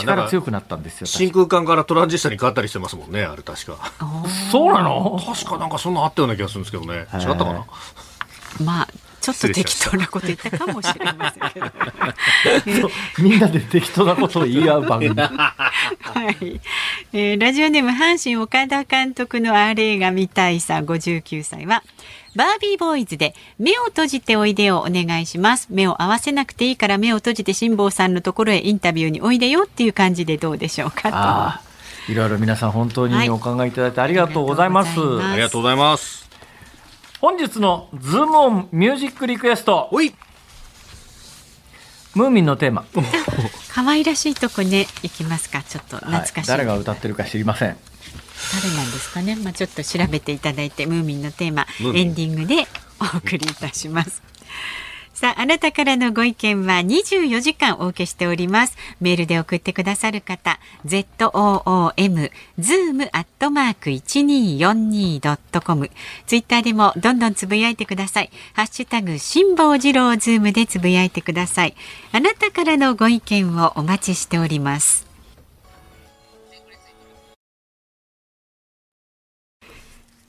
力強くなったんですよ。真空管からトランジスタに変わったりしてますもんね、あれ確か。そうなの、確かなんかそんなあったような気がするんですけどね、違ったかな。まあちょっと適当なこと言ったかもしれませんけどみんなで適当なことを言い合う番組、はい、えー、ラジオネーム阪神岡田監督のあれが見たいさごじゅうきゅうさいは、バービーボーイズで目を閉じておいでをお願いします。目を合わせなくていいから目を閉じて辛坊さんのところへインタビューにおいでよっていう感じでどうでしょうかと。あ、いろいろ皆さん本当にお考えいただいてありがとうございます。ありがとうございます。本日のズームオンミュージックリクエスト、おいムーミンのテーマ。可愛らしいとこね、行きますか。ちょっと懐かしい、はい、誰が歌ってるか知りません。誰なんですかね、まあ、ちょっと調べていただいて、ムーミンのテーマエンディングでお送りいたしますさあ、あなたからのご意見はにじゅうよじかんお受けしております。メールで送ってくださる方、ズーム ズーム アットマーク いちにーよんにー ドットコム、ツイッターでもどんどんつぶやいてください。ハッシュタグ辛坊治郎ズームでつぶやいてください。あなたからのご意見をお待ちしております。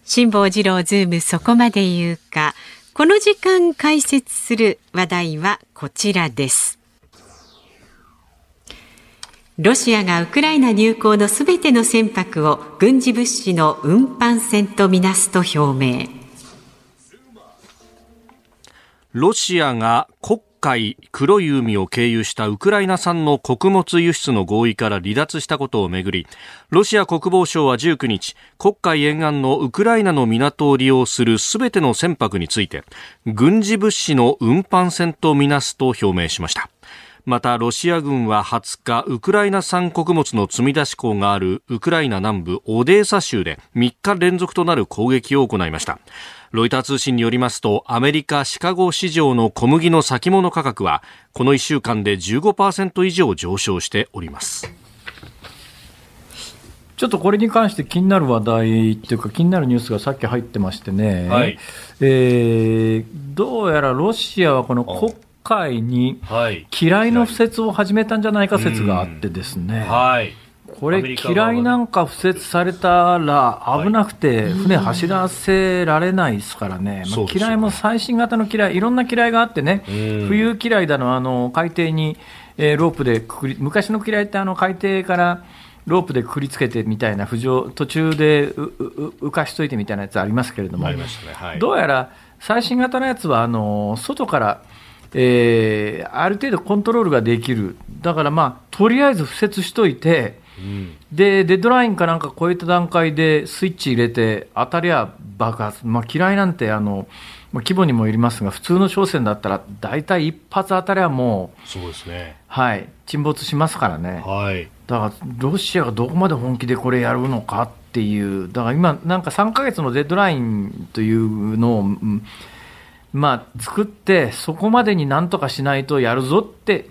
辛坊治郎ズーム、そこまで言うか。この時間解説する話題はこちらです。ロシアがウクライナ入港のすべての船舶を軍事物資の運搬船とみなすと表明。ロシアが国海黒い海を経由したウクライナ産の穀物輸出の合意から離脱したことをめぐり、ロシア国防省はじゅうくにち、黒海沿岸のウクライナの港を利用するすべての船舶について軍事物資の運搬船とみなすと表明しました。またロシア軍ははつか、ウクライナ産穀物の積み出し港があるウクライナ南部オデーサ州でみっか連続となる攻撃を行いました。ロイター通信によりますと、アメリカシカゴ市場の小麦の先物価格はこのいっしゅうかんで じゅうごパーセント 以上上昇しております。ちょっとこれに関して気になる話題っていうか気になるニュースがさっき入ってましてね、はい、えー、どうやらロシアはこの国会に嫌いの敷設を始めたんじゃないか説があってですね、はい、これ嫌いなんか敷設されたら危なくて船走らせられないですからね、まあ、嫌いも最新型の嫌い、いろんな嫌いがあってね、冬嫌いだの、あの海底にロープでくくり、昔の嫌いってあの海底からロープでくくりつけてみたいな浮上、途中でうう浮かしといてみたいなやつありますけれども、ありましたね、はい、どうやら最新型のやつはあの外から、えー、ある程度コントロールができる、だから、まあ、とりあえず敷設しといて、うん、でデッドラインかなんか超えた段階でスイッチ入れて当たりゃ爆発、まあ、嫌いなんてあの、まあ、規模にもよりますが普通の商船だったら大体一発当たりゃもう、そうですね、はい、沈没しますからね、はい、だからロシアがどこまで本気でこれやるのかっていう、だから今なんかさんかげつのデッドラインというのを、まあ、作ってそこまでになんとかしないとやるぞって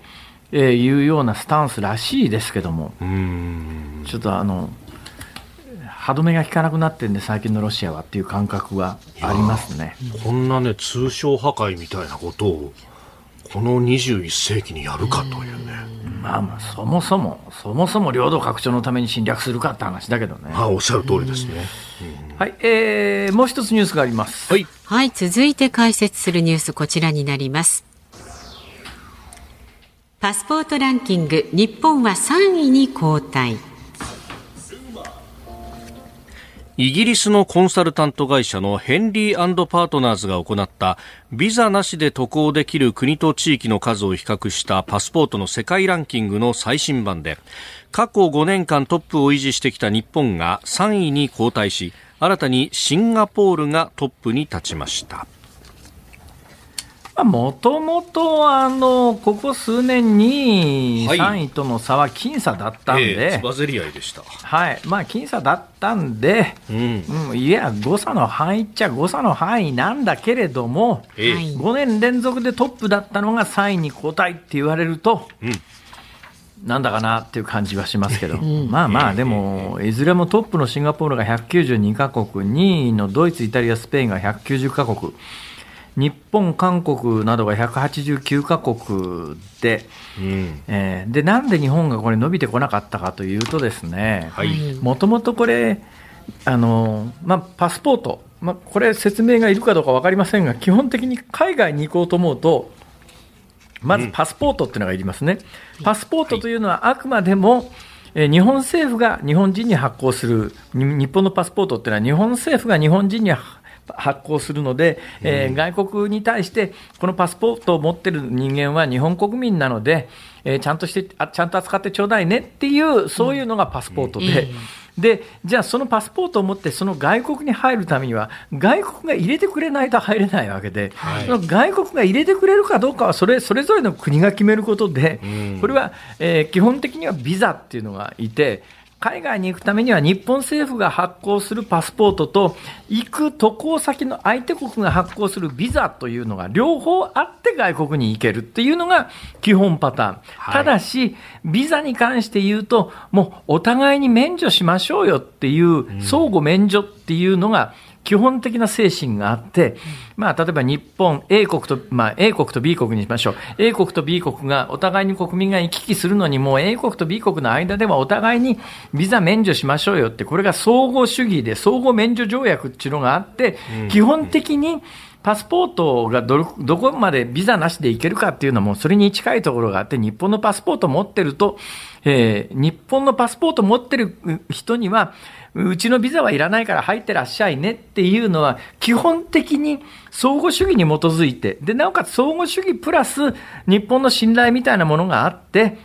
えー、いうようなスタンスらしいですけども、うーん、ちょっとあの歯止めが効かなくなってるんで最近のロシアはっていう感覚がありますね。こんなね通商破壊みたいなことをこのにじゅういっせいきにやるかというね、まあまあそもそもそもそも領土拡張のために侵略するかって話だけどね。ああ、おっしゃる通りですね。はい、えー、もう一つニュースがあります、はいはい、続いて解説するニュースこちらになります。パスポートランキング、日本はさんいに後退。イギリスのコンサルタント会社のヘンリー&パートナーズが行ったビザなしで渡航できる国と地域の数を比較したパスポートの世界ランキングの最新版で過去ごねんかんトップを維持してきた日本がさんいに後退し、新たにシンガポールがトップに立ちました。もともとあのここ数年にさんいとの差は僅差だったんで、つばぜり合いでした。はい、まあ僅差だったんで、うんうん、いや誤差の範囲っちゃ誤差の範囲なんだけれども、えー、ごねん連続でトップだったのがさんいに後退って言われると、うん、なんだかなっていう感じはしますけど、うん、まあまあでも、えー、いずれもトップのシンガポールがひゃくきゅうじゅうにかこく、にいのドイツ、イタリア、スペインがひゃくきゅうじゅっかこく、日本、韓国などがひゃくはちじゅうきゅうかこく で,、うんえー、でなんで日本がこれ伸びてこなかったかというとですね、もともとこれあの、まあ、パスポート、まあ、これ説明がいるかどうか分かりませんが基本的に海外に行こうと思うとまずパスポートっていうのがいりますね、うん、パスポートというのはあくまでも、えー、日本政府が日本人に発行する、日本のパスポートっていうのは日本政府が日本人に発行する発行するので、えーうん、外国に対してこのパスポートを持ってる人間は日本国民なので、えー、ちゃんとしてあちゃんと扱ってちょうだいねっていうそういうのがパスポートで、うんうん、でじゃあそのパスポートを持ってその外国に入るためには外国が入れてくれないと入れないわけで、はい、その外国が入れてくれるかどうかはそれ、それぞれの国が決めることで、うん、これは、えー、基本的にはビザっていうのがいて、海外に行くためには日本政府が発行するパスポートと行く渡航先の相手国が発行するビザというのが両方あって外国に行けるっていうのが基本パターン、はい、ただしビザに関して言うともうお互いに免除しましょうよっていう相互免除っていうのが基本的な精神があって、まあ、例えば日本、A 国と、まあ、A 国と B 国にしましょう。A 国と B 国がお互いに国民が行き来するのに、もう A 国と B 国の間ではお互いにビザ免除しましょうよって、これが相互主義で、相互免除条約っていうのがあって、基本的にパスポートが ど, どこまでビザなしで行けるかっていうのもそれに近いところがあって、日本のパスポート持ってると、えー、日本のパスポート持ってる人にはうちのビザはいらないから入ってらっしゃいねっていうのは基本的に相互主義に基づいて、でなおかつ相互主義プラス日本の信頼みたいなものがあって、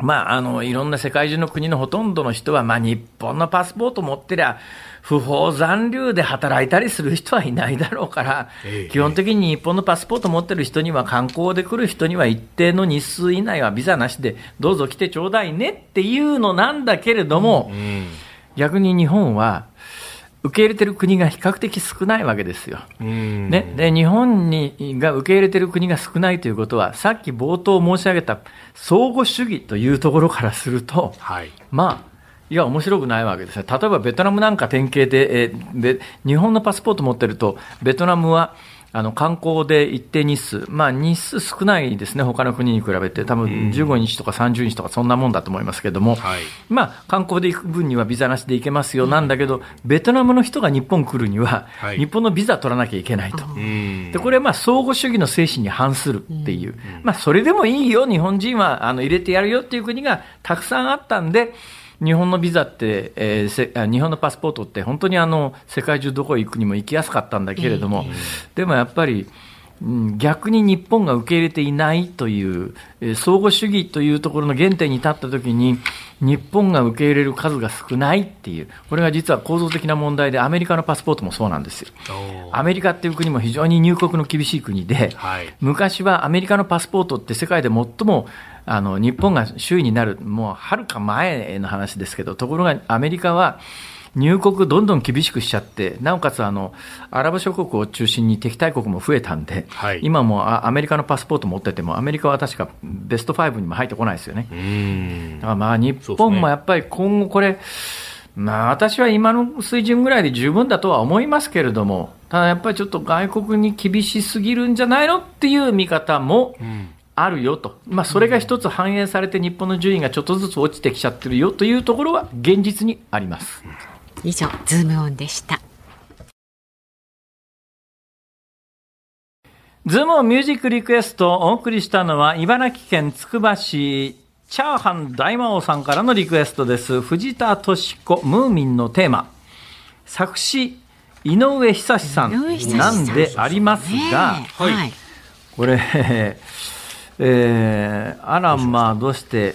まあ、あのいろんな世界中の国のほとんどの人は、まあ、日本のパスポート持ってりゃ不法残留で働いたりする人はいないだろうから、ええ、基本的に日本のパスポート持ってる人には、観光で来る人には一定の日数以内はビザなしでどうぞ来てちょうだいねっていうのなんだけれども、うんうん、逆に日本は受け入れてる国が比較的少ないわけですよ、うんね、で日本にが受け入れてる国が少ないということは、さっき冒頭申し上げた相互主義というところからすると、はい、まあいや面白くないわけですよ。例えばベトナムなんか典型で、えで日本のパスポート持ってるとベトナムはあの観光で一定日数、まあ、日数少ないですね、他の国に比べて、多分じゅうごにちとかさんじゅうにちとかそんなもんだと思いますけども、はい、まあ、観光で行く分にはビザなしで行けますよなんだけど、ベトナムの人が日本来るには、はい、日本のビザ取らなきゃいけないと、でこれはまあ相互主義の精神に反するっていう、まあ、それでもいいよ、日本人はあの入れてやるよっていう国がたくさんあったんで、日本のビザって、えー、日本のパスポートって本当にあの世界中どこへ行くにも行きやすかったんだけれども、えー、でもやっぱり逆に日本が受け入れていないという、えー、相互主義というところの原点に立ったときに、日本が受け入れる数が少ないっていう、これが実は構造的な問題で、アメリカのパスポートもそうなんですよ。アメリカっていう国も非常に入国の厳しい国で、はい、昔はアメリカのパスポートって世界で最もあの日本が首位になる、もうはるか前の話ですけど、ところがアメリカは入国どんどん厳しくしちゃって、なおかつあのアラブ諸国を中心に敵対国も増えたんで、はい、今もアメリカのパスポート持っててもアメリカは確かベストごにも入ってこないですよね。うーん、だからまあ日本もやっぱり今後これ、まあ、私は今の水準ぐらいで十分だとは思いますけれども、ただやっぱりちょっと外国に厳しすぎるんじゃないのっていう見方も、うん、あるよと、まあ、それが一つ反映されて日本の順位がちょっとずつ落ちてきちゃってるよというところは現実にあります。以上、ズームオンでした。ズームオンミュージックリクエストをお送りしたのは、茨城県つくば市チャーハン大魔王さんからのリクエストです。藤田敏子、ムーミンのテーマ、作詞井上久志さんなんでありますが、はいはい、これえー、あらまあどうして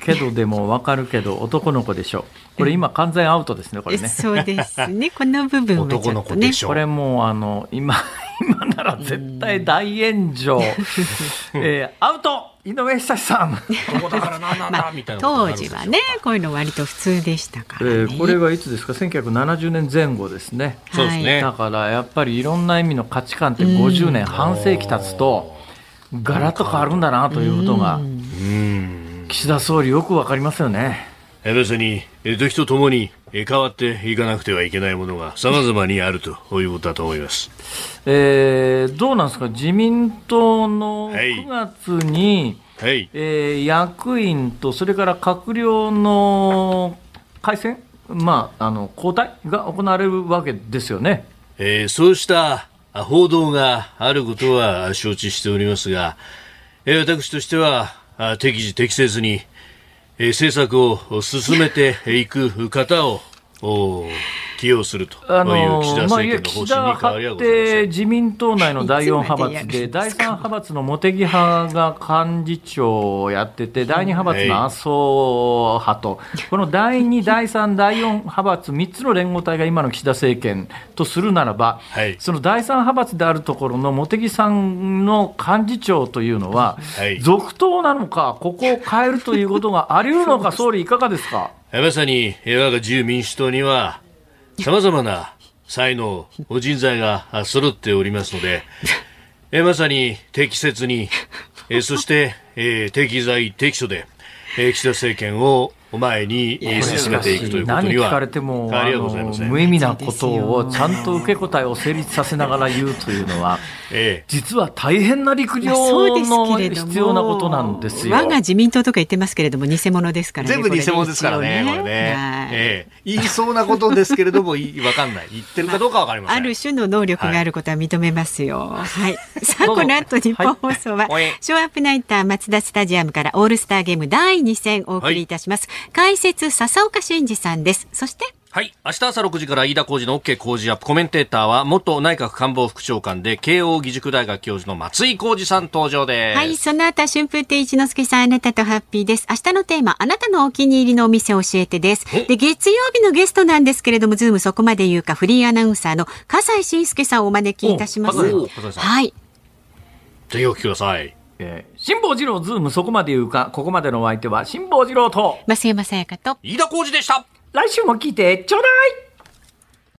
けどでもわかるけど男の子でしょう。これ今完全アウトですね、これね。そうですね、この部分はちょっとね、男の子でしょう。これもうあの 今, 今なら絶対大炎上、えー、アウト、井上久志さん。ここだからなんなんだみたいなことがあるんですよ。まあ、当時はねこういうの割と普通でしたからね、えー、これはいつですか、せんきゅうひゃくななじゅうねんぜん後ですね。そうですね、だからやっぱりいろんな意味の価値観ってごじゅうねん、半世紀経つとガラッと変わるんだなということが、うん、岸田総理よくわかりますよね。別に時とともに変わっていかなくてはいけないものが様々にあるということだと思います。えー、どうなんですか、自民党のくがつに、はいはい、えー、役員とそれから閣僚の改選、まあ、あの交代が行われるわけですよね。えー、そうした報道があることは承知しておりますが、私としては適時適切に政策を進めていく方を起用するという岸田政権の方針に変わりはございません。まあ、岸田派って自民党内のだいよん派閥で、だいさん派閥の茂木派が幹事長をやってて、だいに派閥の麻生派と、このだいに、だいさん、だいよん派閥みっつの連合体が今の岸田政権とするならば、はい、そのだいさん派閥であるところの茂木さんの幹事長というのは、はい、続投なのか、ここを変えるということがあり得るのか、総理いかがですか。まさに我が自由民主党には様々な才能、人材が揃っておりますので、まさに適切に、そして適材適所で岸田政権をお前に仕掛けていくということには、何聞かれてもあの無意味なことをちゃんと受け答えを成立させながら言うというのは、ええ、実は大変な陸上の必要なことなんですよ。我が自民党とか言ってますけれども偽物ですからね。全部偽物ですからね。これね、これね、はい、ええ、言いそうなことですけれども分かんない、言ってるかどうか分かりません、まあ、ある種の能力があることは認めますよ、はいはい、さあこの後日本放送は、はい、ショーアップナイターマツダスタジアムからオールスターゲームだいに戦お送りいたします、はい、解説笹岡真二さんです。そしてはい、明日朝ろくじから飯田浩司の OK 工事アップ、コメンテーターは元内閣官房副長官で慶応義塾大学教授の松井浩司さん登場です。はい、その後春風亭一之輔さん、あなたとハッピーです。明日のテーマ、あなたのお気に入りのお店教えてです。で月曜日のゲストなんですけれども、ズームそこまで言うかフリーアナウンサーの笠井信介さんをお招きいたします。はい、ぜひお聞きください。辛坊治郎ズームそこまで言うか、ここまでのお相手は辛坊治郎と増山さやかと飯田浩司でした。来週も聞いてちょうだい。